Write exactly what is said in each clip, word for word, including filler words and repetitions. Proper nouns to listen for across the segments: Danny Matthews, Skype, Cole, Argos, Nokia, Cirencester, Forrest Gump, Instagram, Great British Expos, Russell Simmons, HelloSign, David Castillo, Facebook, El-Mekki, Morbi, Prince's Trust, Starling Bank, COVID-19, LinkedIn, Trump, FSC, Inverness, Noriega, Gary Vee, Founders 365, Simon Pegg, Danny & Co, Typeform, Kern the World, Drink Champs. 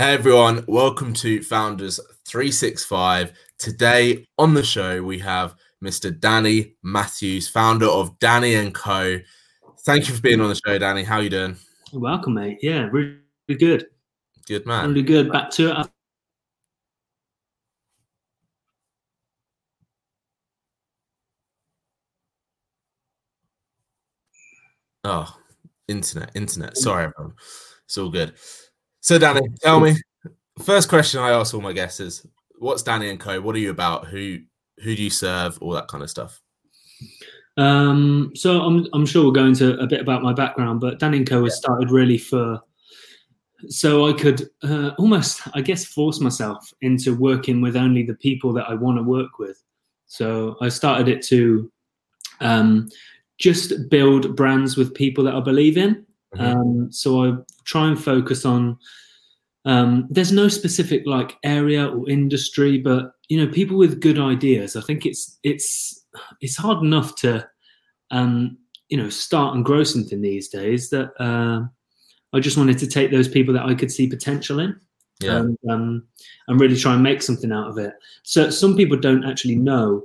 Hey everyone, welcome to Founders three sixty-five. Today on the show we have Mister Danny Matthews, founder of Danny and Co. Thank you for being on the show, Danny. How are you doing? You're welcome, mate. Yeah, really good. Good man. Really good. Back to it. Oh, internet, internet. Sorry, everyone. It's all good. So, Danny, tell me, first question I ask all my guests is, what's Danny and Co? What are you about? Who who do you serve? All that kind of stuff. Um, so I'm I'm sure we'll go into a bit about my background, but Danny and Co was started really for, so I could uh, almost, I guess, force myself into working with only the people that I want to work with. So I started it to um, just build brands with people that I believe in. Mm-hmm. Um, so I try and focus on, um, there's no specific like area or industry, but you know, people with good ideas. I think it's, it's, it's hard enough to, um, you know, start and grow something these days that, uh, I just wanted to take those people that I could see potential in, yeah. and, um, and really try and make something out of it. So some people don't actually know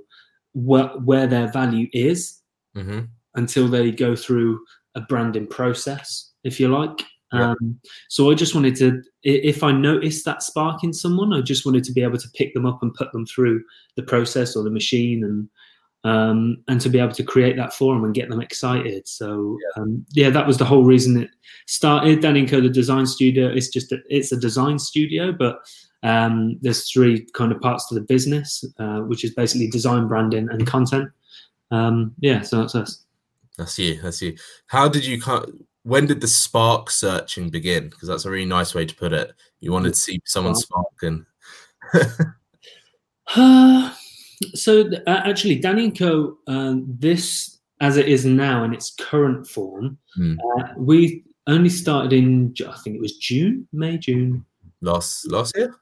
what, where their value is mm-hmm. until they go through a branding process, if you like. Yeah. Um, so I just wanted to, if I noticed that spark in someone, I just wanted to be able to pick them up and put them through the process or the machine and um, and to be able to create that for them and get them excited. So yeah, um, yeah that was the whole reason it started. Danny and Co, the design studio, it's just, a, it's a design studio, but um, there's three kind of parts to the business, uh, which is basically design, branding and content. Um, yeah, so that's us. That's you. That's you. How did you? When did the spark searching begin? Because that's a really nice way to put it. You wanted to see someone spark, and uh, so uh, actually, Danny and Co. Uh, this, as it is now in its current form, mm. uh, we only started in I think it was June, May, June last last year.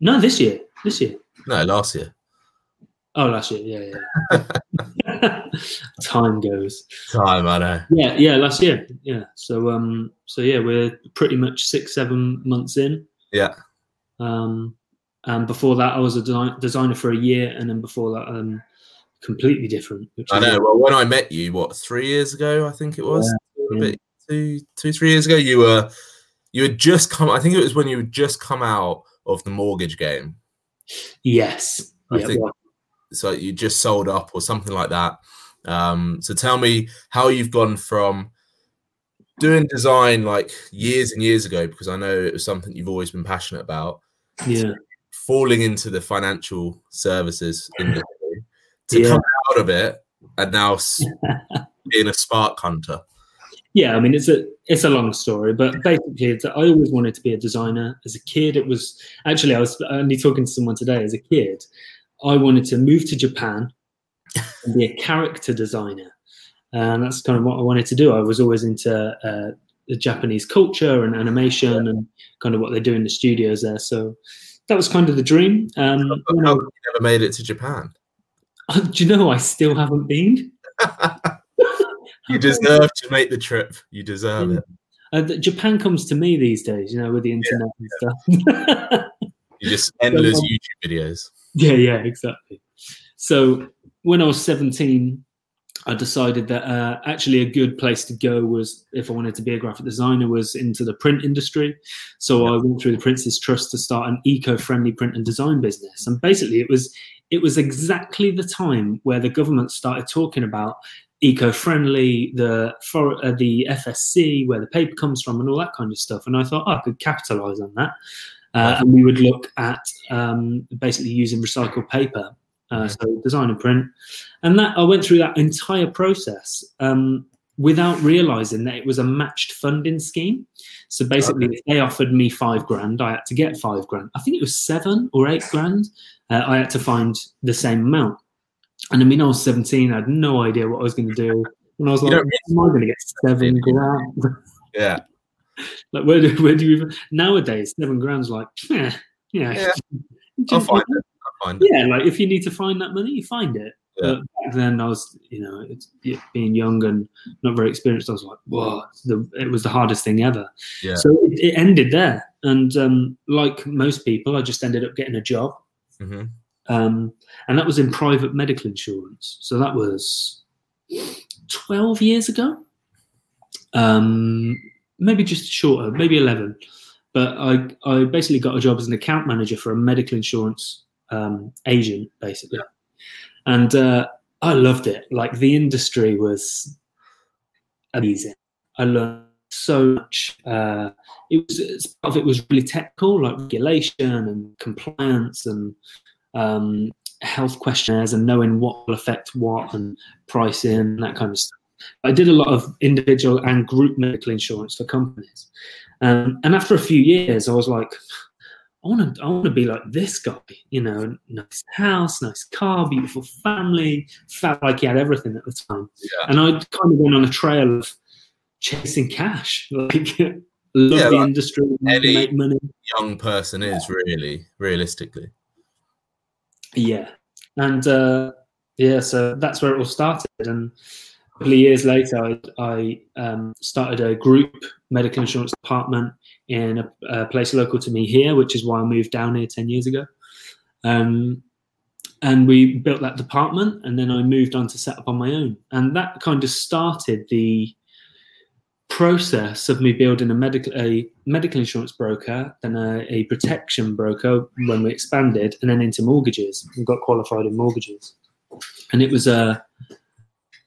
No, this year. This year. No, last year. Oh, last year, yeah, yeah. Time goes. Time, I know. Yeah, yeah, last year, yeah. So, um, so yeah, we're pretty much six, seven months in. Yeah. Um, and before that, I was a design- designer for a year, and then before that, um, completely different. Which I know. Is- well, when I met you, what three years ago, I think it was, yeah, a bit, yeah. two, two, three years ago, you were, you had just come. I think it was when you had just come out of the mortgage game. Yes. I yeah, think. Well, so you just sold up or something like that. Um, so tell me how you've gone from doing design like years and years ago, because I know it was something you've always been passionate about, yeah, falling into the financial services industry, to yeah. come out of it and now being a spark hunter. Yeah, I mean, it's a it's a long story, but basically, it's, I always wanted to be a designer. As a kid, it was actually, I was only talking to someone today, as a kid, I wanted to move to Japan and be a character designer. And that's kind of what I wanted to do. I was always into uh, the Japanese culture and animation and kind of what they do in the studios there. So that was kind of the dream. Um, How have you never made it to Japan? Uh, do you know, I still haven't been. You deserve to make the trip. You deserve yeah. it. Uh, Japan comes to me these days, you know, with the internet yeah, and yeah. stuff. You just endless YouTube videos. Yeah, yeah, exactly. So when I was seventeen, I decided that uh, actually a good place to go was, if I wanted to be a graphic designer, was into the print industry. So yeah. I went through the Prince's Trust to start an eco-friendly print and design business. And basically it was it was exactly the time where the government started talking about eco-friendly, the for, uh, the F S C, where the paper comes from and all that kind of stuff. And I thought, oh, I could capitalize on that. Uh, and we would look at um, basically using recycled paper, uh, so design and print. And that I went through that entire process um, without realizing that it was a matched funding scheme. So basically, okay. if they offered me five grand, I had to get five grand. I think it was seven or eight grand. Uh, I had to find the same amount. And I mean, I was seventeen. I had no idea what I was going to do. And I was like, am I going to get seven grand? Yeah. Like where do where do you nowadays seven grand's like eh, yeah, yeah. I'll find it. I'll find it. Yeah, like if you need to find that money, you find it. Yeah. But back then I was, you know, it's, it, being young and not very experienced, I was like, whoa, the, it was the hardest thing ever. Yeah. So it, it ended there, And um, like most people, I just ended up getting a job. Mm-hmm. Um, and that was in private medical insurance. So that was twelve years ago, um, maybe just shorter, maybe eleven. But I, I basically got a job as an account manager for a medical insurance um, agent, basically. And uh, I loved it. Like, the industry was amazing. I learned so much. Uh, it was, part of it was really technical, like regulation and compliance and um, health questionnaires and knowing what will affect what and pricing and that kind of stuff. I did a lot of individual and group medical insurance for companies. Um, and after a few years, I was like, I want to I want to be like this guy, you know, nice house, nice car, beautiful family. Felt like he had everything at the time. Yeah. And I kind of went on a trail of chasing cash. Like, love yeah, the like industry, any make money. Young person is yeah. really, realistically. Yeah. And uh, yeah, so that's where it all started. And a couple of years later, I, I um, started a group medical insurance department in a, a place local to me here, which is why I moved down here ten years ago. Um, and we built that department, and then I moved on to set up on my own. And that kind of started the process of me building a medical a medical insurance broker, then a, a protection broker when we expanded, and then into mortgages. We got qualified in mortgages. And it was a...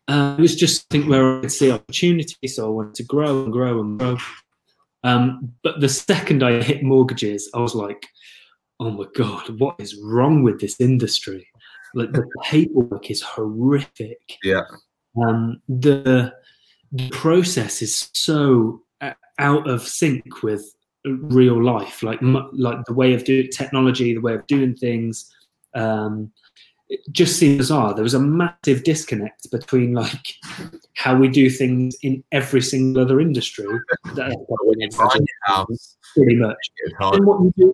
Uh, it was just something where I could see opportunity, so I wanted to grow and grow and grow. Um, but the second I hit mortgages, I was like, oh my God, what is wrong with this industry? Like, the paperwork is horrific. Yeah. Um, the, the process is so out of sync with real life, like like the way of doing technology, the way of doing things. Um It just seems bizarre. There was a massive disconnect between like how we do things in every single other industry. That is pretty much. And what you do,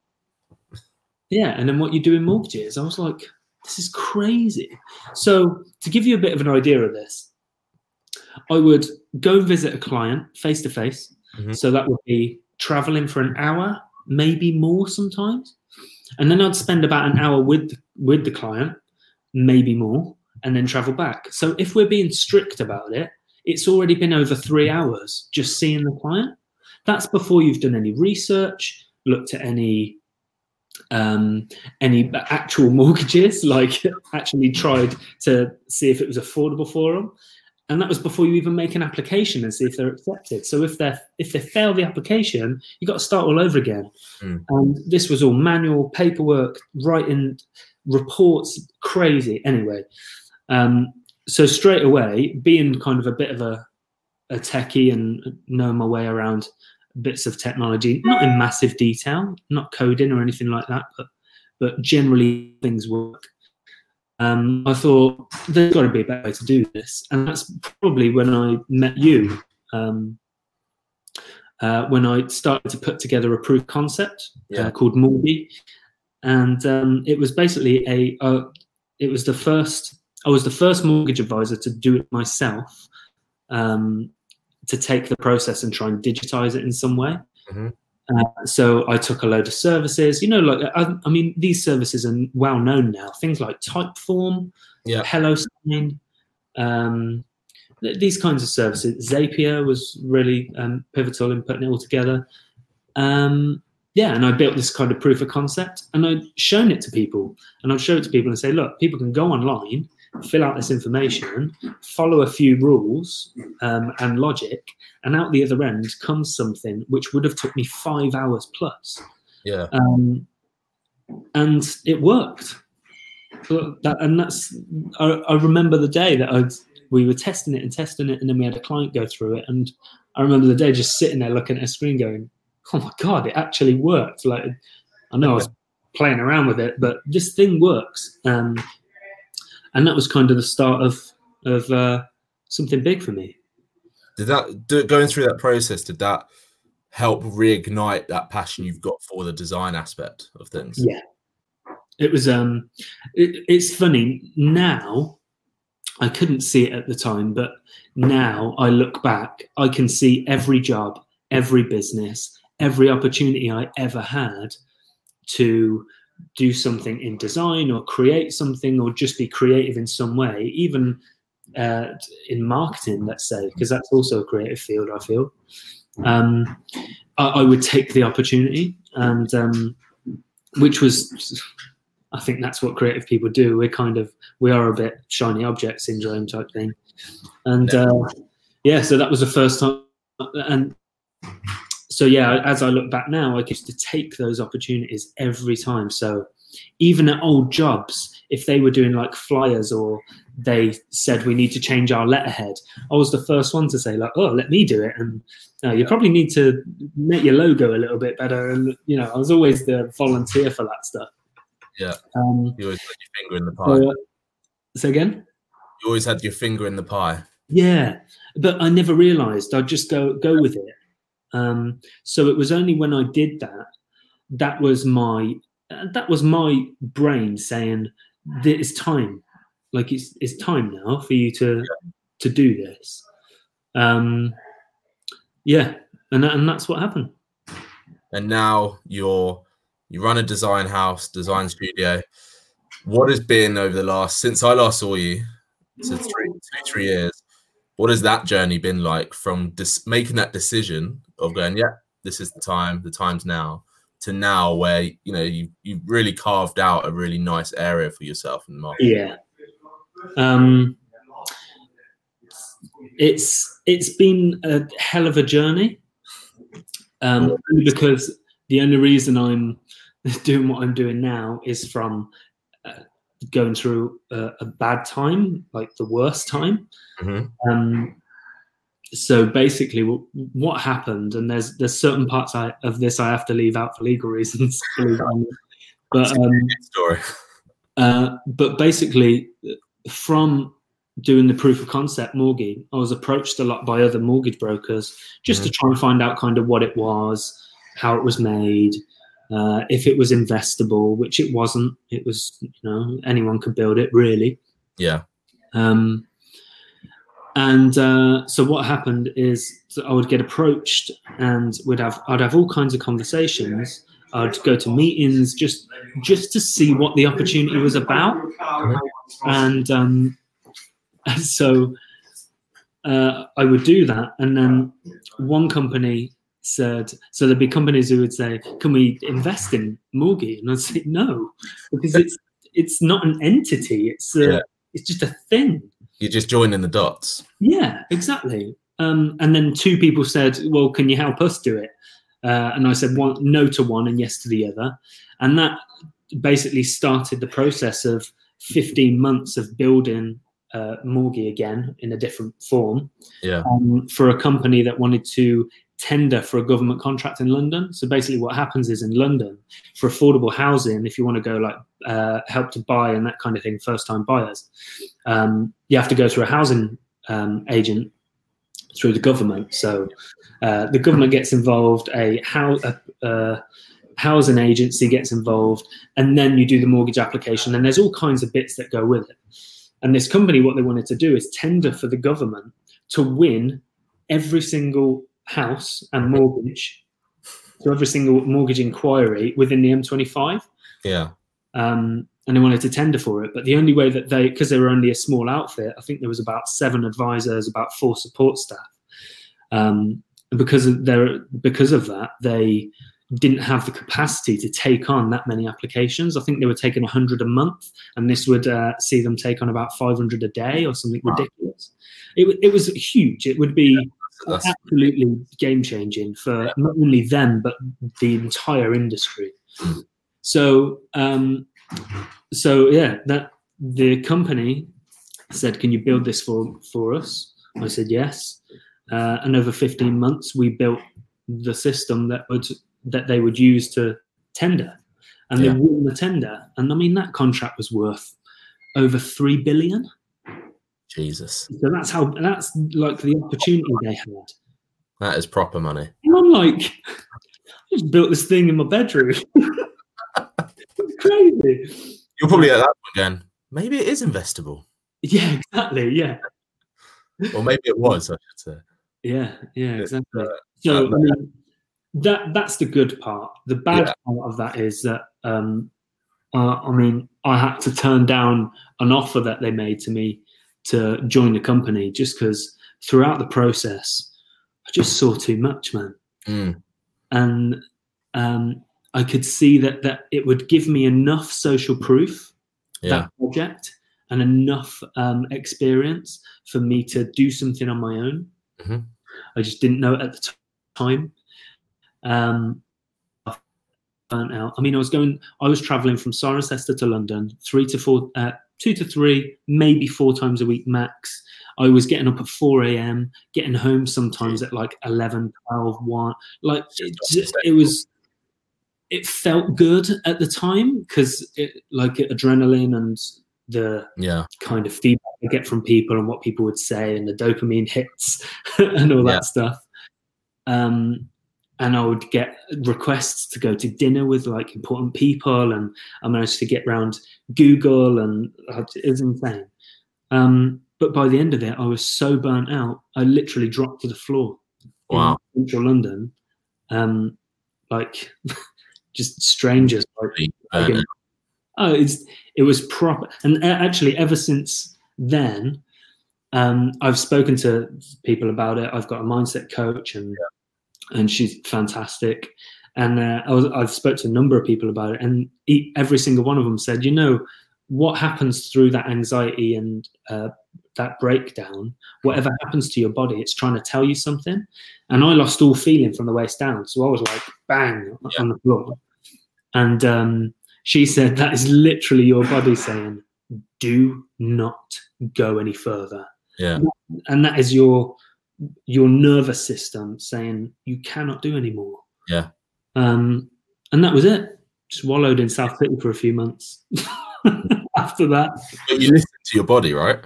yeah, and then what you do in mortgages. I was like, this is crazy. So to give you a bit of an idea of this, I would go visit a client face to face. So that would be traveling for an hour, maybe more sometimes. And then I'd spend about an hour with with the client, maybe more, and then travel back. So if we're being strict about it, it's already been over three hours just seeing the client. That's before you've done any research, looked at any um, any actual mortgages, like actually tried to see if it was affordable for them. And that was before you even make an application and see if they're accepted. So if they if they fail the application, you've got to start all over again. Mm. And this was all manual, paperwork, writing reports, crazy. Anyway, um, so straight away, being kind of a bit of a, a techie and knowing my way around bits of technology, not in massive detail, not coding or anything like that, but, but generally things work. Um, I thought there's got to be a better way to do this, and that's probably when I met you. Um, uh, when I started to put together a proof concept yeah. uh, called Morbi, and um, it was basically a. Uh, it was the first. I was the first mortgage advisor to do it myself, um, to take the process and try and digitize it in some way. Mm-hmm. Uh, so I took a load of services, you know, like, I, I mean, these services are well known now. Things like Typeform, yeah. HelloSign, um, th- these kinds of services. Zapier was really um, pivotal in putting it all together. Um, yeah, and I built this kind of proof of concept, and I'd shown it to people. And I'd show it to people and say, look, people can go online, fill out this information, follow a few rules um, and logic, and out the other end comes something which would have took me five hours plus. Yeah. Um, and it worked. That, and that's, I, I remember the day that I'd, we were testing it and testing it, and then we had a client go through it. And I remember the day just sitting there looking at a screen going, oh my God, it actually worked. Like, I know I was playing around with it, but this thing works. Um, And that was kind of the start of of uh, something big for me. Did that do, going through that process? Did that help reignite that passion you've got for the design aspect of things? Yeah, it was. Um, it, it's funny now. I couldn't see it at the time, but now I look back, I can see every job, every business, every opportunity I ever had to do something in design or create something or just be creative in some way, even uh, in marketing, let's say, because that's also a creative field, I feel, um, I, I would take the opportunity, and um, which was, I think that's what creative people do. We're kind of, we are a bit shiny object syndrome type thing. And uh, yeah, so that was the first time. And so, yeah, as I look back now, I used to take those opportunities every time. So even at old jobs, if they were doing like flyers or they said, we need to change our letterhead, I was the first one to say like, oh, let me do it. And no, you probably need to make your logo a little bit better. And, you know, I was always the volunteer for that stuff. Yeah. Um, you always had your finger in the pie. Uh, say again? You always had your finger in the pie. Yeah. But I never realized. I'd just go go with it. Um, so it was only when I did that, that was my uh, that was my brain saying, it's time. Like, it's it's time now for you to yeah. to do this. Um, yeah. And, that, and that's what happened. And now you're... You run a design house, design studio. What has been over the last, since I last saw you, so three, two, three years, what has that journey been like from dis- making that decision of going, yeah, this is the time, the time's now, to now where, you know, you, you've really carved out a really nice area for yourself in the market? Yeah. Um, it's it's been a hell of a journey um, because the only reason I'm doing what I'm doing now is from uh, going through a, a bad time, like the worst time. Mm-hmm. Um, so basically w- what happened, and there's there's certain parts I, of this I have to leave out for legal reasons. but, um, story. Uh, but basically from doing the proof of concept mortgage, I was approached a lot by other mortgage brokers just mm-hmm. to try and find out kind of what it was, how it was made, uh, if it was investable, which it wasn't. It was, you know, anyone could build it, really. Yeah. Um, and uh, so what happened is I would get approached, and would have I'd have all kinds of conversations. I'd go to meetings just just to see what the opportunity was about, and um, so uh, I would do that. And then one company said, so there'd be companies who would say, can we invest in Morbi? And I'd say no, because it's it's not an entity, it's a, yeah. it's just a thing. You're just joining the dots. Yeah, exactly. Um, and then two people said, well, can you help us do it? Uh, and I said one, no to one and yes to the other. And that basically started the process of fifteen months of building uh, Morbi again in a different form yeah. um, for a company that wanted to tender for a government contract in London. So basically what happens is in London for affordable housing, if you want to go like uh, help to buy and that kind of thing, first time buyers, um, you have to go through a housing um, agent through the government. So uh, the government gets involved, a, how, a, a housing agency gets involved, and then you do the mortgage application, and there's all kinds of bits that go with it. And this company, what they wanted to do is tender for the government to win every single house and mortgage, so every single mortgage inquiry within the M twenty-five. Yeah. Um, and they wanted to tender for it. But the only way that they, because they were only a small outfit, I think there was about seven advisors, about four support staff. Um, and because of their, because of that, they didn't have the capacity to take on that many applications. I think they were taking one hundred a month, and this would uh, see them take on about five hundred a day or something wow. ridiculous. It, it was huge. It would be... Yeah. That's absolutely game-changing for yeah. not only them but the entire industry. So, um, so yeah, that the company said, "Can you build this for for us?" I said yes, uh, and over fifteen months we built the system that would that they would use to tender, and yeah. they won the tender. And I mean, that contract was worth over three billion. Jesus. So that's how, that's like the opportunity they had. That is proper money. And I'm like, I just built this thing in my bedroom. It's crazy. You're probably at that point going, maybe it is investable. Yeah, exactly. Yeah. Or maybe it was, I should say. Yeah, yeah, exactly. So, I mean, that that's the good part. The bad yeah. part of that is that um, uh, I mean, I had to turn down an offer that they made to me to join the company just because throughout the process, I just saw too much, man. Mm. And um, I could see that that it would give me enough social proof, yeah. that project, and enough um, experience for me to do something on my own. Mm-hmm. I just didn't know it at the t- time. Um, I burnt out. I mean, I was going, I was traveling from Cirencester to London, three to four, uh, two to three, maybe four times a week max. I was getting up at four a.m., getting home sometimes at like eleven, twelve, one. Like it, it was, it felt good at the time because like adrenaline and the yeah. kind of feedback I get from people and what people would say and the dopamine hits and all that yeah. stuff. Um, and I would get requests to go to dinner with like important people, and I managed to get round Google, and it was insane. Um, But by the end of it, I was so burnt out, I literally dropped to the floor. Wow. In central London. Um, like, just strangers. Like, like, oh, it's, it was proper. And actually, ever since then, um, I've spoken to people about it. I've got a mindset coach, and yeah. and she's fantastic. And uh, I was, I've spoken to a number of people about it, and he, every single one of them said, you know, what happens through that anxiety and uh, that breakdown, whatever happens to your body, it's trying to tell you something. And I lost all feeling from the waist down. So I was like, bang, yeah. on the floor. And um, she said, that is literally your body saying, do not go any further. Yeah. And that is your your nervous system saying, you cannot do anymore. Yeah. Um, and that was it. Just wallowed in South Italy for a few months. After that, but you listen to your body, right?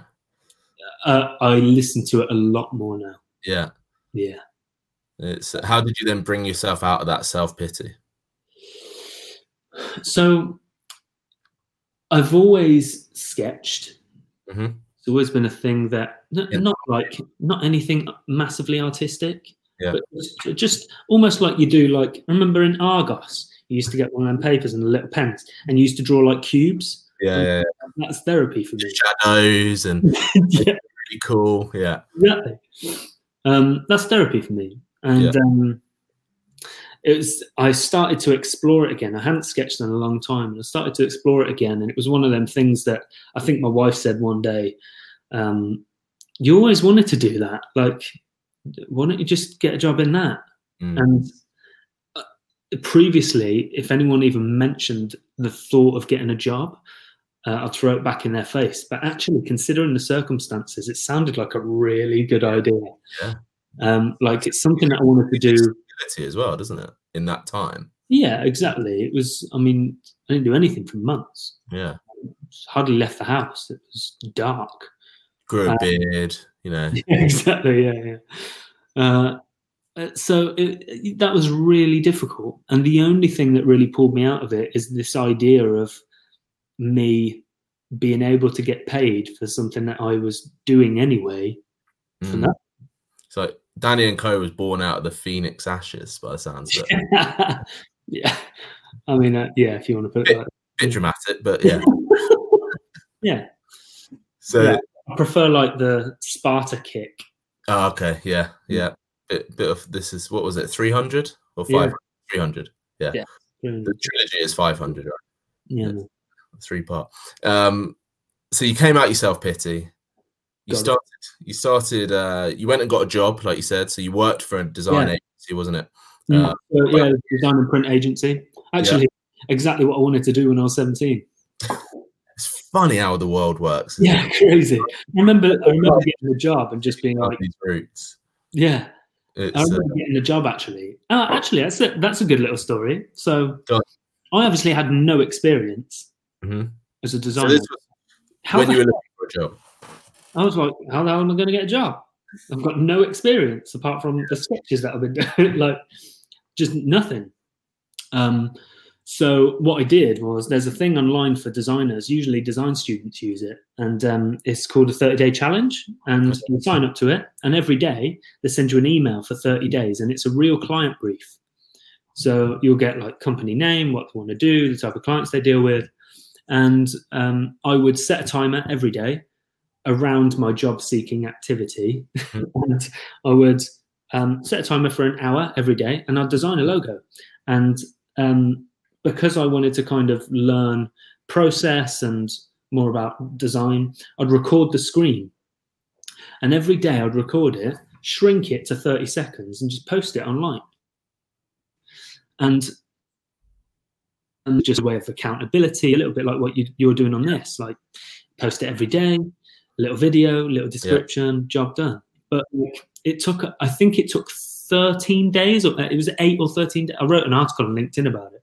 Uh, I listen to it a lot more now. Yeah, yeah. It's, how did you then bring yourself out of that self-pity? So, I've always sketched. Mm-hmm. It's always been a thing that n- yeah. not like not anything massively artistic, yeah. but just, just almost like you do. Like, remember in Argos, you used to get one of them papers and the little pens, and you used to draw like cubes. Yeah, yeah, yeah, that's therapy for me. Shadows and yeah. really cool. Yeah, exactly. Um, that's therapy for me, and yeah. um, it was. I started to explore it again. I hadn't sketched in a long time, and I started to explore it again. And it was one of them things that I think my wife said one day. Um, you always wanted to do that. Like, why don't you just get a job in that? Mm. And uh, previously, if anyone even mentioned the thought of getting a job, Uh, I'll throw it back in their face. But actually, considering the circumstances, it sounded like a really good idea. Yeah. Um, like it's something that I wanted to do. As well, doesn't it? In that time. Yeah, exactly. It was, I mean, I didn't do anything for months. Yeah. Hardly left the house. It was dark. Grew a um, beard, you know. Yeah, exactly, yeah, yeah. Uh, so it, that was really difficult. And the only thing that really pulled me out of it is this idea of me being able to get paid for something that I was doing anyway. Mm. That. So Danny and Co was born out of the Phoenix ashes, by the sounds of it. Yeah, I mean, uh, yeah, if you want to put bit, it like that. Bit dramatic, but yeah. Yeah. So yeah, I prefer like the Sparta kick. Oh, okay, yeah, yeah. Bit, bit of this is, what was it, three hundred or five hundred? Yeah. three hundred, yeah. yeah. The trilogy is five hundred, right? Yeah. yeah. Three part. Um, so you came out your self-pity. You got started. It. You started. Uh, you went and got a job, like you said. So you worked for a design yeah. agency, wasn't it? Uh, yeah, yeah well, design and print agency. Actually, yeah. exactly what I wanted to do when I was seventeen. It's funny how the world works. Yeah, it? crazy. I remember. I remember getting a job and just being like, these roots. Yeah, it's, I remember uh, getting a job. Actually, uh, actually, that's a, that's a good little story. So God. I obviously had no experience. Mm-hmm. As a designer, so how when you were looking for a job, I was like, "How the hell am I going to get a job? I've got no experience apart from the sketches that I've been doing, like just nothing." Um, so what I did was, there's a thing online for designers. Usually, design students use it, and um, it's called a thirty-day challenge. And okay. you sign up to it, and every day they send you an email for thirty days, and it's a real client brief. So you'll get like company name, what they want to do, the type of clients they deal with. And um, I would set a timer every day around my job seeking activity. And I would um, set a timer for an hour every day, and I'd design a logo. And um, because I wanted to kind of learn process and more about design, I'd record the screen. And every day I'd record it, shrink it to thirty seconds and just post it online. And, and just a way of accountability, a little bit like what you, you're doing on this, like post it every day, little video, little description, yeah. Job done. But it took, I think it took thirteen days, or it was eight or thirteen days. I wrote an article on LinkedIn about it,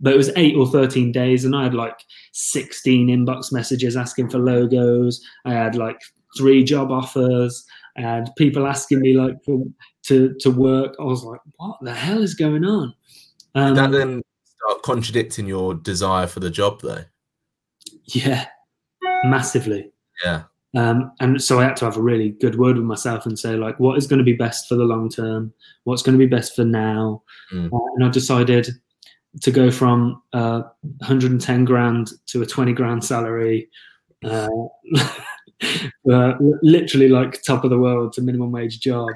but it was eight or thirteen days, and I had like sixteen inbox messages asking for logos. I had like three job offers. And people asking me like to, to to work. I was like, what the hell is going on? Um, Did that then start contradicting your desire for the job, though? Yeah, massively. Yeah. Um, and so I had to have a really good word with myself and say, like, what is going to be best for the long term? What's going to be best for now? Mm. Uh, and I decided to go from uh, one hundred ten grand to a twenty grand salary. Uh, Uh, literally like top of the world to minimum wage job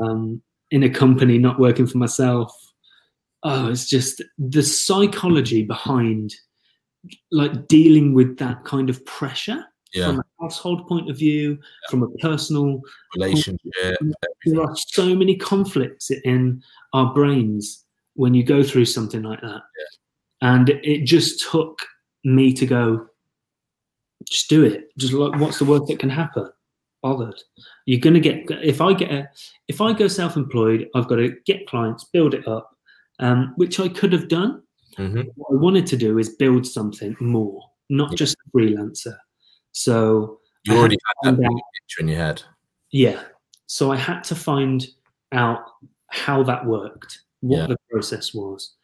um, in a company, not working for myself. Oh, it's just the psychology behind like dealing with that kind of pressure, yeah. From a household point of view, yeah. From a personal relationship. There are so many conflicts in our brains when you go through something like that. Yeah. And it just took me to go, just do it. Just like, what's the worst that can happen? Bothered. You're gonna get. If I get, a, if I go self-employed, I've got to get clients, build it up, um, which I could have done. Mm-hmm. What I wanted to do is build something more, not yeah. just a freelancer. So you I already had, had that out, picture in your head. Yeah. So I had to find out how that worked, what yeah. the process was,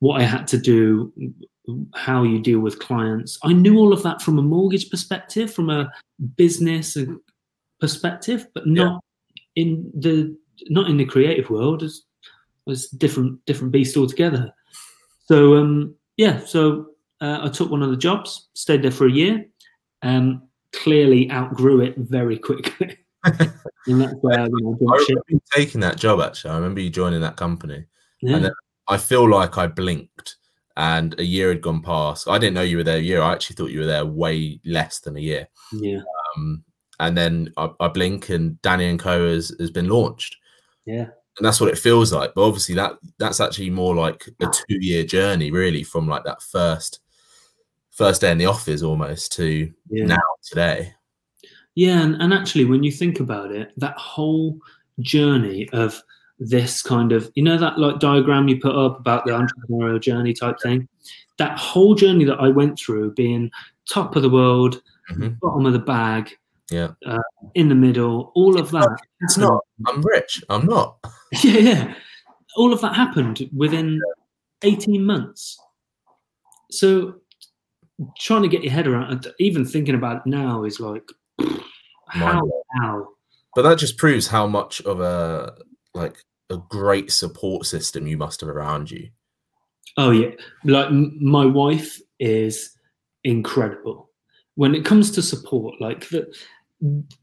what I had to do. How you deal with clients. I knew all of that from a mortgage perspective, from a business perspective, but not yeah. in the not in the creative world. It's, it's different different beast altogether. So um, yeah, so uh, I took one of the jobs, stayed there for a year, um, clearly outgrew it very quickly. And that's where I, I remember you taking that job. Actually, I remember you joining that company, yeah. And then I feel like I blinked. And a year had gone past. I didn't know you were there a year. I actually thought you were there way less than a year. Yeah. Um, and then I, I blink, and Danny and Co has, has been launched. Yeah. And that's what it feels like. But obviously, that that's actually more like a two-year journey, really, from like that first first day in the office almost to yeah. now today. Yeah, and, and actually, when you think about it, that whole journey of this kind of, you know, that like diagram you put up about the entrepreneurial journey type thing, that whole journey that I went through, being top of the world, mm-hmm. bottom of the bag, yeah, uh, in the middle, all of that. It's not, I'm rich, I'm not. Yeah, yeah. All of that happened within eighteen months. So trying to get your head around, even thinking about it now is like, how, how? But that just proves how much of a, like a great support system you must have around you. Oh yeah, like m- my wife is incredible when it comes to support. Like the,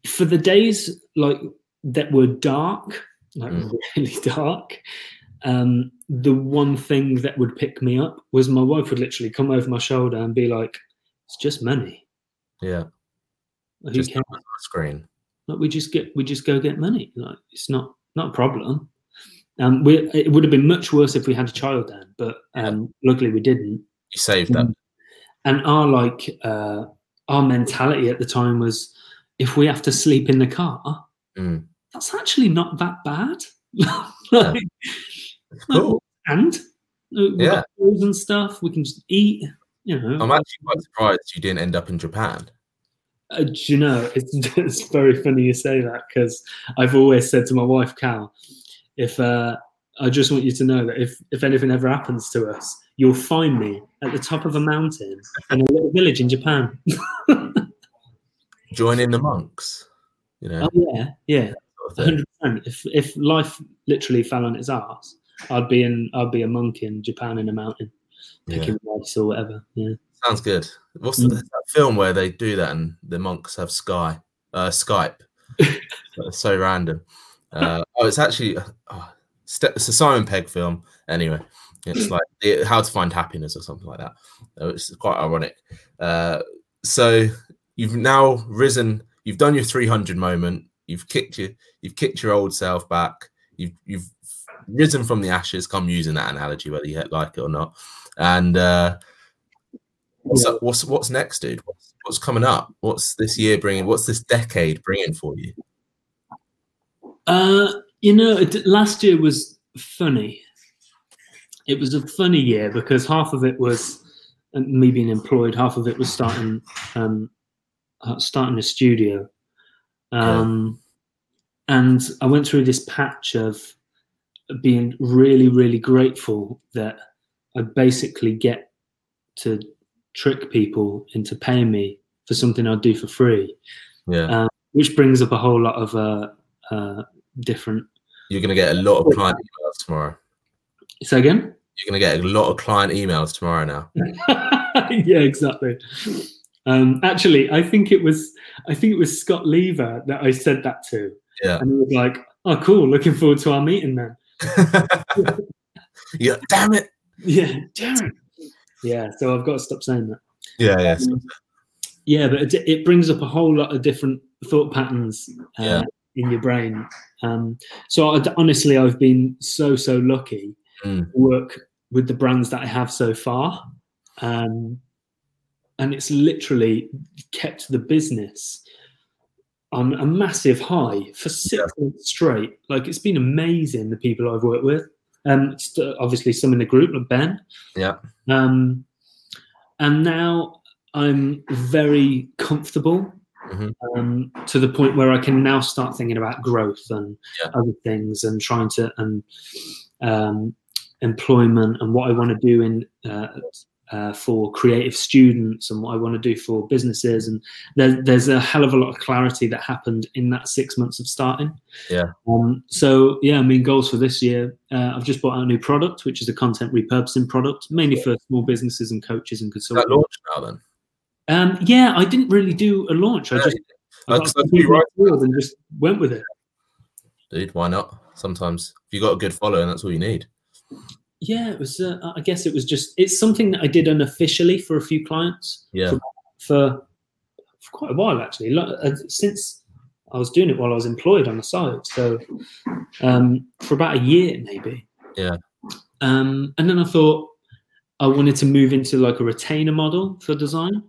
for the days like that were dark, like mm. really dark. Um, the one thing that would pick me up was my wife would literally come over my shoulder and be like, "It's just money." Yeah, like, just on the screen. Like we just get, we just go get money. Like it's not. Not a problem. Um, we, it would have been much worse if we had a child then, but um, yeah. luckily we didn't. You saved um, that. And our like uh, our mentality at the time was, if we have to sleep in the car, mm. that's actually not that bad. Like, yeah. Cool. Like, and uh, yeah, clothes and stuff. We can just eat. You know, I'm actually quite surprised you didn't end up in Japan. Uh, do you know, it's, it's very funny you say that, because I've always said to my wife, Cal, if uh, I just want you to know that if, if anything ever happens to us, you'll find me at the top of a mountain in a little village in Japan. Joining the monks, you know. Oh, yeah, yeah, one hundred percent. If, if life literally fell on its arse, I'd be in, I'd be a monk in Japan in a mountain, picking yeah. rice or whatever. Yeah, sounds good. What's mm. the that film where they do that and the monks have Sky, uh, Skype? That's so random. Uh, oh, it's actually oh, it's a Simon Pegg film. Anyway, it's like it, How to Find Happiness or something like that. It's quite ironic. Uh, so you've now risen. You've done your three hundred moment. You've kicked your you've kicked your old self back. You've you've risen from the ashes. Come using that analogy, whether you like it or not. And uh, what's up, what's what's next, dude? What's, what's coming up? What's this year bringing? What's this decade bringing for you? Uh, you know, it, last year was funny. It was a funny year because half of it was me being employed, half of it was starting um, starting a studio. Um, yeah. And I went through this patch of being really, really grateful that I basically get to trick people into paying me for something I'll do for free. Yeah, um, which brings up a whole lot of uh, uh, different. You're going to get a lot of client emails tomorrow. Say again? You're going to get a lot of client emails tomorrow now. Yeah, exactly. Um, actually, I think it was I think it was Scott Lever that I said that to. Yeah. And he was like, "Oh, cool! Looking forward to our meeting then." Yeah. Damn it. Yeah. Damn it. Yeah. So I've got to stop saying that. Yeah. Yeah. Um, yeah, but it, it brings up a whole lot of different thought patterns uh, yeah. in your brain. Um, so I, honestly, I've been so so lucky mm. to work with the brands that I have so far. Um, And it's literally kept the business on a massive high for six yeah. months straight. Like, it's been amazing, the people I've worked with. Um, obviously, some in the group, like Ben. Yeah. Um, and now I'm very comfortable mm-hmm. um, to the point where I can now start thinking about growth and yeah. other things and trying to and um, employment and what I want to do in. Uh, Uh, for creative students and what I want to do for businesses. And there, there's a hell of a lot of clarity that happened in that six months of starting. Yeah. Um, so, yeah, I mean, goals for this year. Uh, I've just bought out a new product, which is a content repurposing product, mainly yeah. for small businesses and coaches and consultants. That launch now then? Um, yeah, I didn't really do a launch. I yeah. just, I got a right and just went with it. Dude, why not? Sometimes if you got a good following, that's all you need. Yeah, it was. Uh, I guess it was just. It's something that I did unofficially for a few clients. Yeah. For, for, for quite a while, actually, like, uh, since I was doing it while I was employed on the side. So, um, for about a year, maybe. Yeah. Um, and then I thought I wanted to move into like a retainer model for design,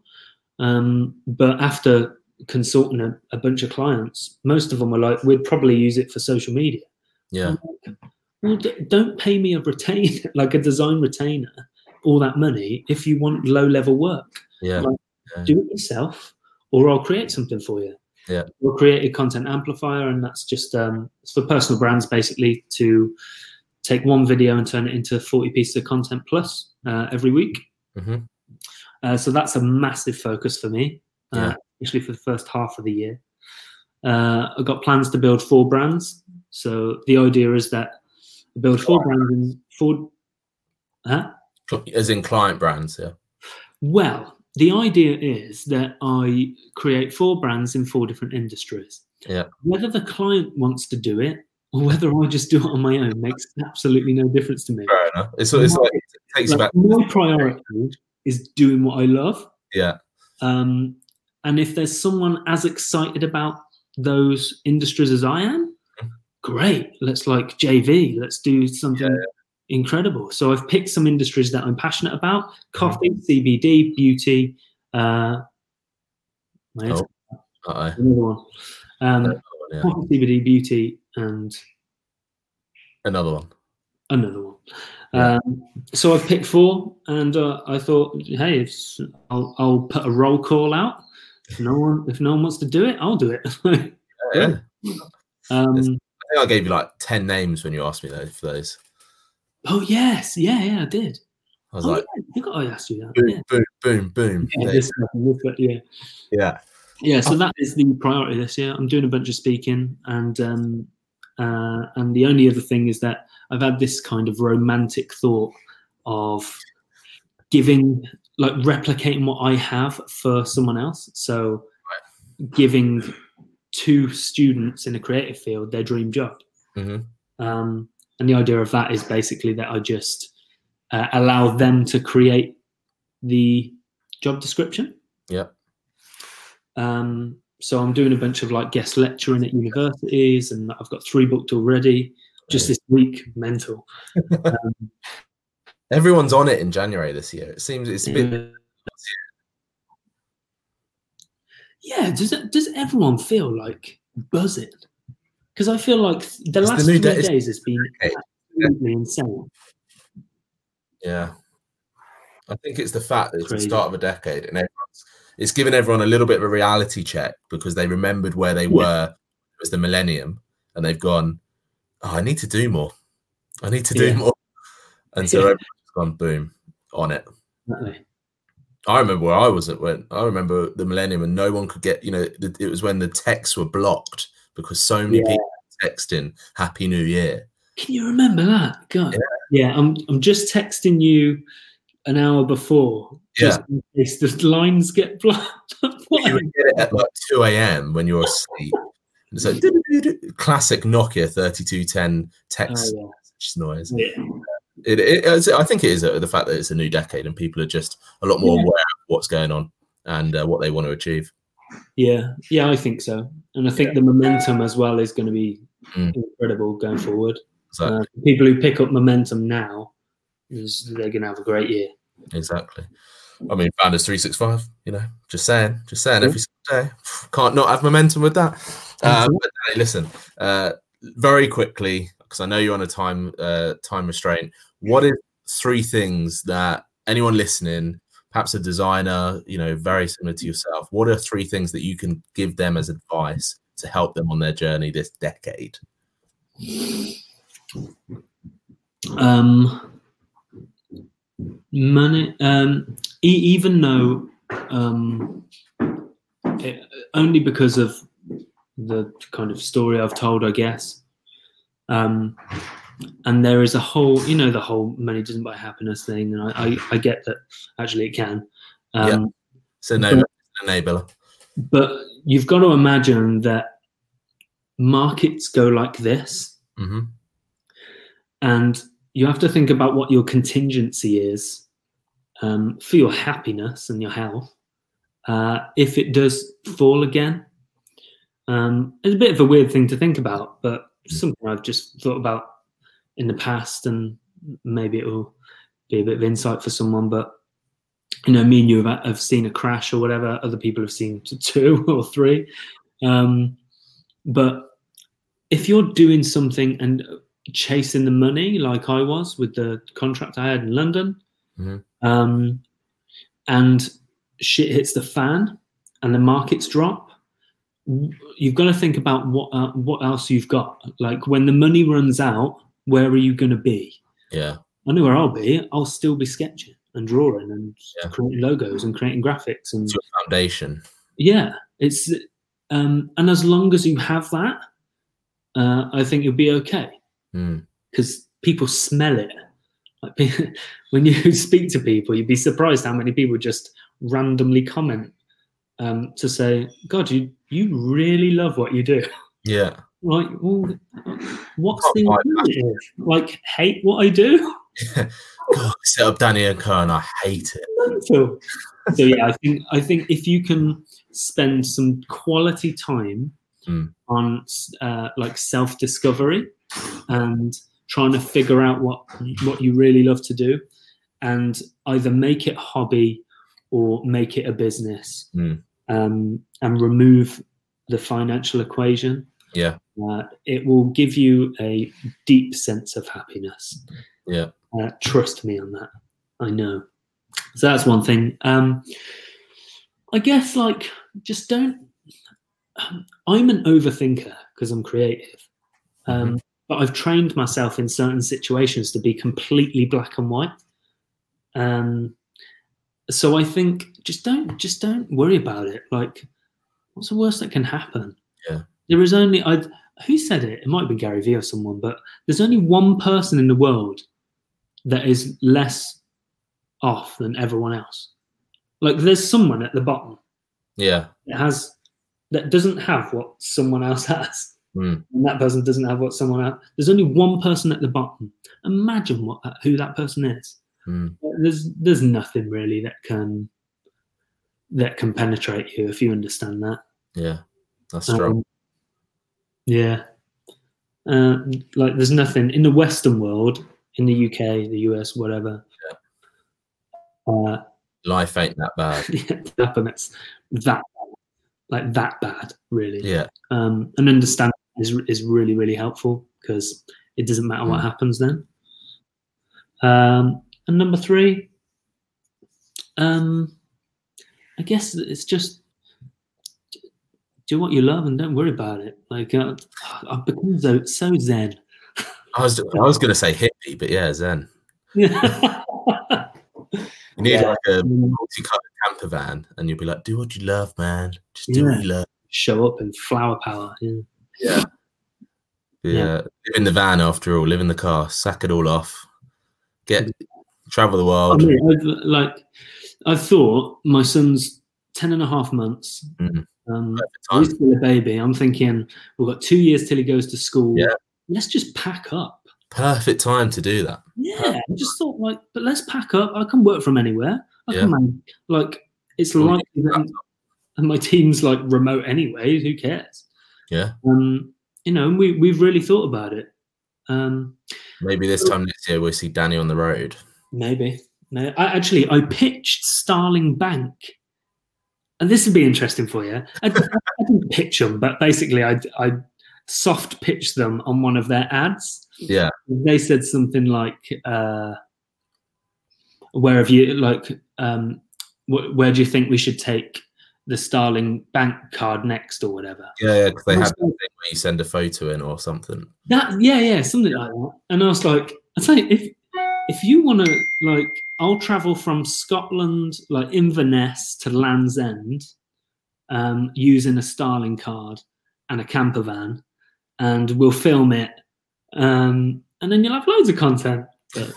um, but after consulting a, a bunch of clients, most of them were like, "We'd probably use it for social media." Yeah. Well, don't pay me a retainer, like a design retainer, all that money if you want low-level work. Yeah. Like, yeah. Do it yourself, or I'll create something for you. Yeah. We'll create a content amplifier, and that's just um, it's for personal brands basically to take one video and turn it into forty pieces of content plus uh, every week. Mm-hmm. Uh, so that's a massive focus for me, yeah. uh, especially for the first half of the year. Uh, I've got plans to build four brands. So the idea is that build four brands and four, huh? As in client brands, yeah. Well, the idea is that I create four brands in four different industries. Yeah. Whether the client wants to do it or whether I just do it on my own makes absolutely no difference to me. Fair enough. It's, it's my, like it takes like about my priority is doing what I love. Yeah. Um, and if there's someone as excited about those industries as I am, great, let's like J V, let's do something yeah, yeah. incredible. So I've picked some industries that I'm passionate about: coffee, mm-hmm. C B D, beauty, uh, oh. another one, um, another one yeah. coffee, C B D, beauty, and another one, another one. Yeah. Um, so I've picked four, and uh, I thought, hey, if I'll, I'll put a roll call out. If no one, if no one wants to do it, I'll do it. yeah. yeah. Um, it's- I gave you like ten names when you asked me those for those. Oh yes, yeah, yeah, I did. I was oh, like, yeah. I think I asked you that. Boom, yeah. boom, boom, boom. Yeah, this happened, but yeah, yeah, yeah. So that is the priority this year. I'm doing a bunch of speaking, and um, uh, and the only other thing is that I've had this kind of romantic thought of giving, like replicating what I have for someone else. So giving two students in a creative field their dream job. Mm-hmm. Um, and the idea of that is basically that I just uh, allow them to create the job description. Yeah. Um, so I'm doing a bunch of like guest lecturing at universities, and I've got three booked already. Just this week, mental. Um, everyone's on it in January this year. It seems it's been. Yeah, does it, does everyone feel like buzzing? Because I feel like the it's last the three day, days has been absolutely yeah. insane. Yeah, I think it's the fact that it's Crazy. the start of a decade, and everyone's, it's given everyone a little bit of a reality check because they remembered where they yeah. were. It was the millennium, and they've gone, oh, I need to do more. I need to do yeah. more. And so yeah. everyone's gone, boom, on it. Exactly. I remember where I was at when I remember the millennium and no one could get, you know, it was when the texts were blocked because so many yeah. people were texting Happy New Year. Can you remember that? God. Yeah. yeah, I'm I'm just texting you an hour before just yeah. in case the lines get blocked. What? You would get it at like two a.m. when you're asleep. It's like classic Nokia thirty-two ten text oh, yeah. noise. Yeah. It, it, I think it is the fact that it's a new decade and people are just a lot more yeah. aware of what's going on and uh, what they want to achieve. Yeah, yeah, I think so. And I think yeah. the momentum as well is going to be mm. incredible going forward. Exactly. Uh, people who pick up momentum now, is, they're going to have a great year. Exactly. I mean, Founders three sixty-five, you know, just saying, just saying yeah. every single day. Can't not have momentum with that. Um, but Danny, listen, uh, very quickly, because I know you're on a time uh, time restraint. What is three things that anyone listening, perhaps a designer, you know, very similar to yourself, what are three things that you can give them as advice to help them on their journey this decade? Um, money, um, e- even though um, it, only because of the kind of story I've told, I guess. Um, and there is a whole, you know, the whole money doesn't buy happiness thing. And I, I, I get that actually it can. Um, yeah. So no, enabler. But you've got to imagine that markets go like this. Mm-hmm. And you have to think about what your contingency is um, for your happiness and your health. Uh, if it does fall again, Um, it's a bit of a weird thing to think about, but something I've just thought about in the past, and maybe it will be a bit of insight for someone. But you know, me and you have, have seen a crash or whatever. Other people have seen two or three. Um, but if you're doing something and chasing the money, like I was with the contract I had in London, mm-hmm. um, and shit hits the fan and the markets drop, you've got to think about what uh, what else you've got. Like when the money runs out, where are you going to be? Yeah, I know where I'll be. I'll still be sketching and drawing and yeah. creating logos and creating graphics and it's your foundation. Yeah, it's um, and as long as you have that, uh, I think you'll be okay. Because mm. people smell it. Like when you speak to people, you'd be surprised how many people just randomly comment um, to say, "God, you." You really love what you do. Yeah. Like, well, what's the alternative? Like, hate what I do? Yeah. God, I set up Danny and Co and I hate it. So, so yeah, I think I think if you can spend some quality time mm. on uh, like self-discovery and trying to figure out what what you really love to do, and either make it a hobby or make it a business. Mm. Um, and remove the financial equation. Yeah, uh, it will give you a deep sense of happiness. Yeah, uh, trust me on that. I know. So that's one thing. Um, I guess like just don't. Um, I'm an overthinker because I'm creative, um, mm-hmm. but I've trained myself in certain situations to be completely black and white. Um. So I think just don't just don't worry about it. Like, what's the worst that can happen? Yeah, there is only I who said it? It might have been Gary Vee or someone, but there's only one person in the world that is less off than everyone else. Like, there's someone at the bottom. Yeah. That has, that doesn't have what someone else has. Mm. And that person doesn't have what someone else. There's only one person at the bottom. Imagine what that, who that person is. Mm. There's there's nothing really that can that can penetrate you, if you understand that. Yeah, that's strong. Um, yeah, uh, like there's nothing in the Western world, in the U K, the U S, whatever. Yeah. Uh, Life ain't that bad. Yeah, and it's that like that bad, really. Yeah. Um, and understanding is is really really helpful, because it doesn't matter mm. what happens then. Um, and number three, um, I guess it's just do what you love and don't worry about it. Like uh, I've become so, so zen. I was I was gonna say hippie, but yeah, zen. Yeah. You need yeah. like a multi-colored camper van, and you'll be like, do what you love, man. Just do yeah. what you love. Show up in flower power. Yeah. Yeah. Yeah. yeah. Live in the van after all. Live in the car. Sack it all off. Get travel the world. I mean, I've, like I thought, my son's ten and a half months. Mm-hmm. Um, he's still a baby. I'm thinking we've got two years till he goes to school. Yeah. Let's just pack up. Perfect time to do that. Yeah, perfect. I just thought like, but let's pack up. I can work from anywhere. I yeah. can manage. Like it's well, like, and my team's like remote anyway. Who cares? Yeah. Um, you know, we we've really thought about it. Um, maybe this time next year we'll see Danny on the road. Maybe. No, I actually I pitched Starling Bank, and this would be interesting for you. I, I didn't pitch them, but basically I I soft pitched them on one of their ads. Yeah, they said something like, uh, "Where have you like? Um, wh- where do you think we should take the Starling Bank card next, or whatever?" Yeah, because yeah, they have like, thing where you send a photo in or something. That yeah, yeah, something like that. And I was like, I tell you, if if you want to, like, I'll travel from Scotland, like Inverness, to Land's End, um, using a Starling card and a camper van, and we'll film it. Um, and then you'll have loads of content. But,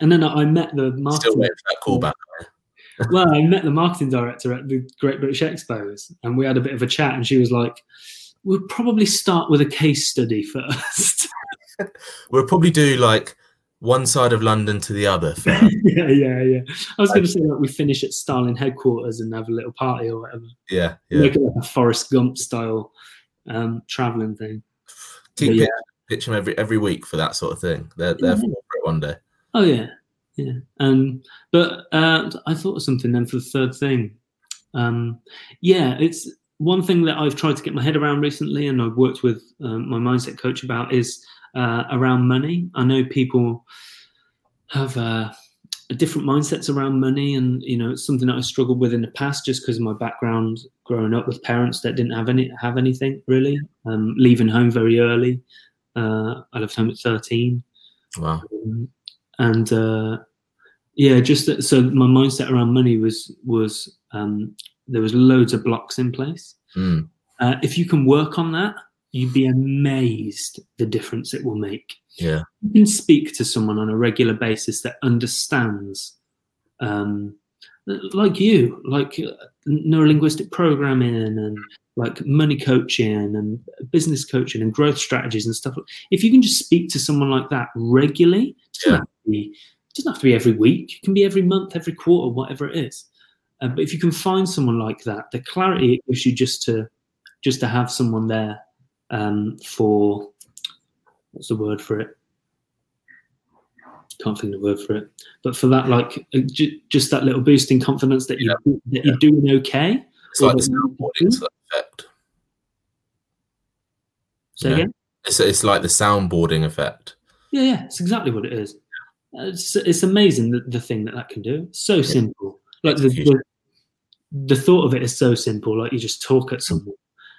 and then I, I met the marketing. Still waiting for that callback. Well, I met the marketing director at the Great British Expos, and we had a bit of a chat. And she was like, "We'll probably start with a case study first. We'll probably do like one side of London to the other first." yeah, yeah, yeah. I was like, going to say like we finish at Starling headquarters and have a little party or whatever. Yeah, yeah. Make it like a Forrest Gump style um, traveling thing. Keep but, yeah. Pitch them every every week for that sort of thing. They're they're yeah. for it one day. Oh yeah, yeah. Um, but uh, I thought of something then for the third thing. Um, yeah, it's one thing that I've tried to get my head around recently, and I've worked with um, my mindset coach about is uh, around money. I know people have uh, different mindsets around money, and you know it's something that I struggled with in the past, just because of my background growing up with parents that didn't have any have anything really, um, leaving home very early. Uh, I left home at thirteen. Wow. Um, and uh, yeah, just that, so my mindset around money was, was um, there was loads of blocks in place. Mm. Uh, if you can work on that, you'd be amazed the difference it will make. Yeah. You can speak to someone on a regular basis that understands, um, like you, like neuro-linguistic programming and like money coaching and business coaching and growth strategies and stuff. If you can just speak to someone like that regularly, it doesn't, yeah. have, to be, it doesn't have to be every week. It can be every month, every quarter, whatever it is. Uh, but if you can find someone like that, the clarity it gives you just to just to have someone there um, for, what's the word for it? Can't think of the word for it. But for that, like j- just that little boost in confidence that, you, yeah. that you're yeah. doing okay. It's like the effect. So yeah. again? It's, it's like the soundboarding effect. Yeah, yeah, it's exactly what it is. It's, it's amazing the, the thing that that can do. It's so yeah. simple. Like the, the the thought of it is so simple. Like you just talk at someone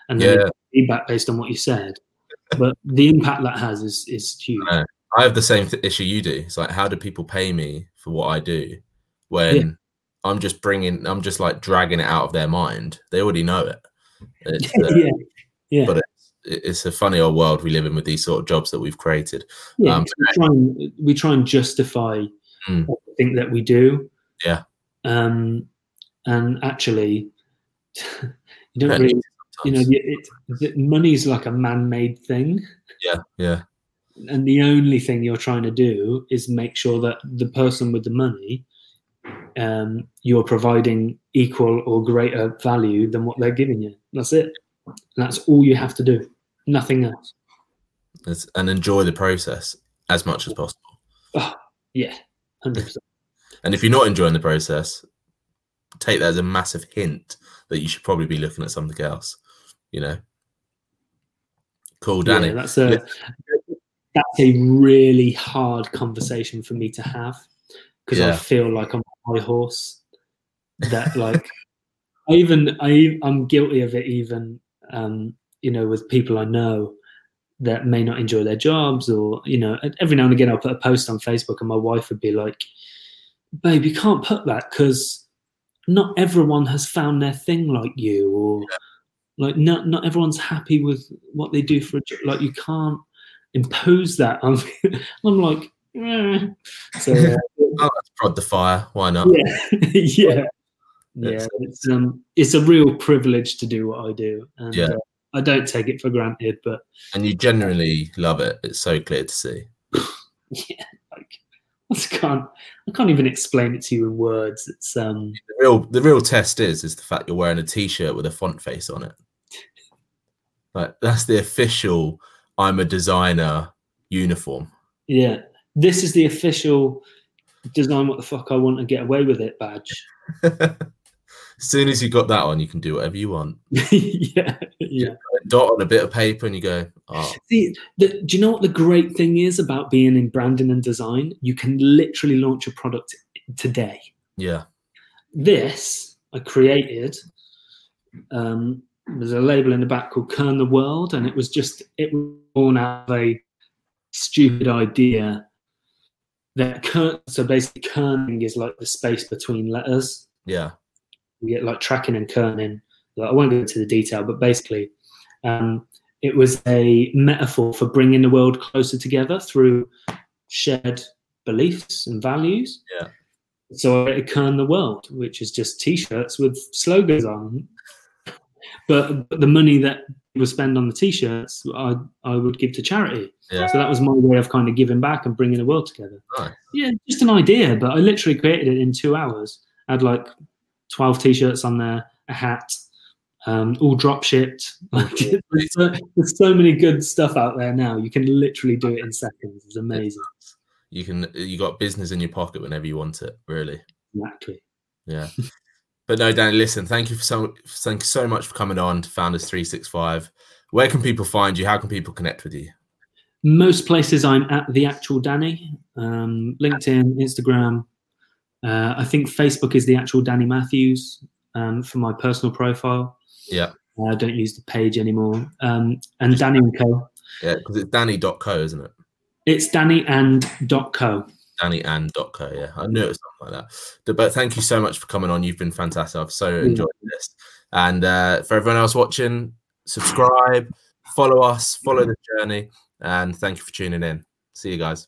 and then yeah. get feedback based on what you said. But the impact that has is is huge. I, I have the same th- issue you do. It's like, how do people pay me for what I do when yeah. I'm just bringing. I'm just like dragging it out of their mind. They already know it. It's, uh, yeah, yeah. But it's, it's a funny old world we live in with these sort of jobs that we've created. Yeah, um, we, try and, we try and justify mm. everything that we do. Yeah. Um, and actually, you don't yeah, really, you know, it, it, money's like a man-made thing. Yeah, yeah. And the only thing you're trying to do is make sure that the person with the money, um, you're providing equal or greater value than what they're giving you. That's it. That's all you have to do. Nothing else. It's, and enjoy the process as much as possible. Oh, yeah, one hundred percent. And if you're not enjoying the process, take that as a massive hint that you should probably be looking at something else, you know? Cool, Danny. Yeah, that's a... Yeah. That's a really hard conversation for me to have because yeah. I feel like I'm on my horse. That like, I even I I'm guilty of it. Even um, you know, with people I know that may not enjoy their jobs, or you know, every now and again I'll put a post on Facebook, and my wife would be like, "Babe, you can't put that because not everyone has found their thing like you, or yeah. like not not everyone's happy with what they do for a job. Like you can't." Impose that on me. I'm like, eh. So uh, oh, that's prod the fire. Why not? Yeah, yeah, yeah. It's um, it's a real privilege to do what I do, and yeah. uh, I don't take it for granted. But and you genuinely love it. It's so clear to see. Yeah, like I just can't, I can't even explain it to you in words. It's um, the real, the real test is is the fact you're wearing a t-shirt with a font face on it. Like that's the official. I'm a designer uniform. Yeah. This is the official design what the fuck I want and get away with it badge. As soon as you got that on, you can do whatever you want. Yeah. Yeah. A dot on a bit of paper and you go, oh. See, the, do you know what the great thing is about being in branding and design? You can literally launch a product today. Yeah. This I created, um, there's a label in the back called Kern the World, and it was just it was born out of a stupid idea that Kern, so basically kerning is like the space between letters. Yeah, you get like tracking and kerning. Like, I won't go into the detail, but basically, um, it was a metaphor for bringing the world closer together through shared beliefs and values. Yeah. So I Kern the World, which is just t-shirts with slogans on. But the money that people spend on the t-shirts, I I would give to charity. Yeah. So that was my way of kind of giving back and bringing the world together. Nice. Yeah, just an idea, but I literally created it in two hours. I had like twelve t-shirts on there, a hat, um, all drop shipped. there's, so, there's so many good stuff out there now. You can literally do it in seconds. It's amazing. You can you got business in your pocket whenever you want it, really. Exactly. Yeah. But no, Danny, listen, thank you for so, thank you so much for coming on to Founders three sixty-five. Where can people find you? How can people connect with you? Most places I'm at The Actual Danny, um, LinkedIn, Instagram. Uh, I think Facebook is The Actual Danny Matthews um, for my personal profile. Yeah. I don't use the page anymore. Um, and Danny and Co. Yeah, because it's danny dot co, isn't it? It's Danny and .co. Danny and .co, yeah. I knew it was something like that. But thank you so much for coming on. You've been fantastic. I've so enjoyed this. And uh, for everyone else watching, subscribe, follow us, follow the journey, and thank you for tuning in. See you guys.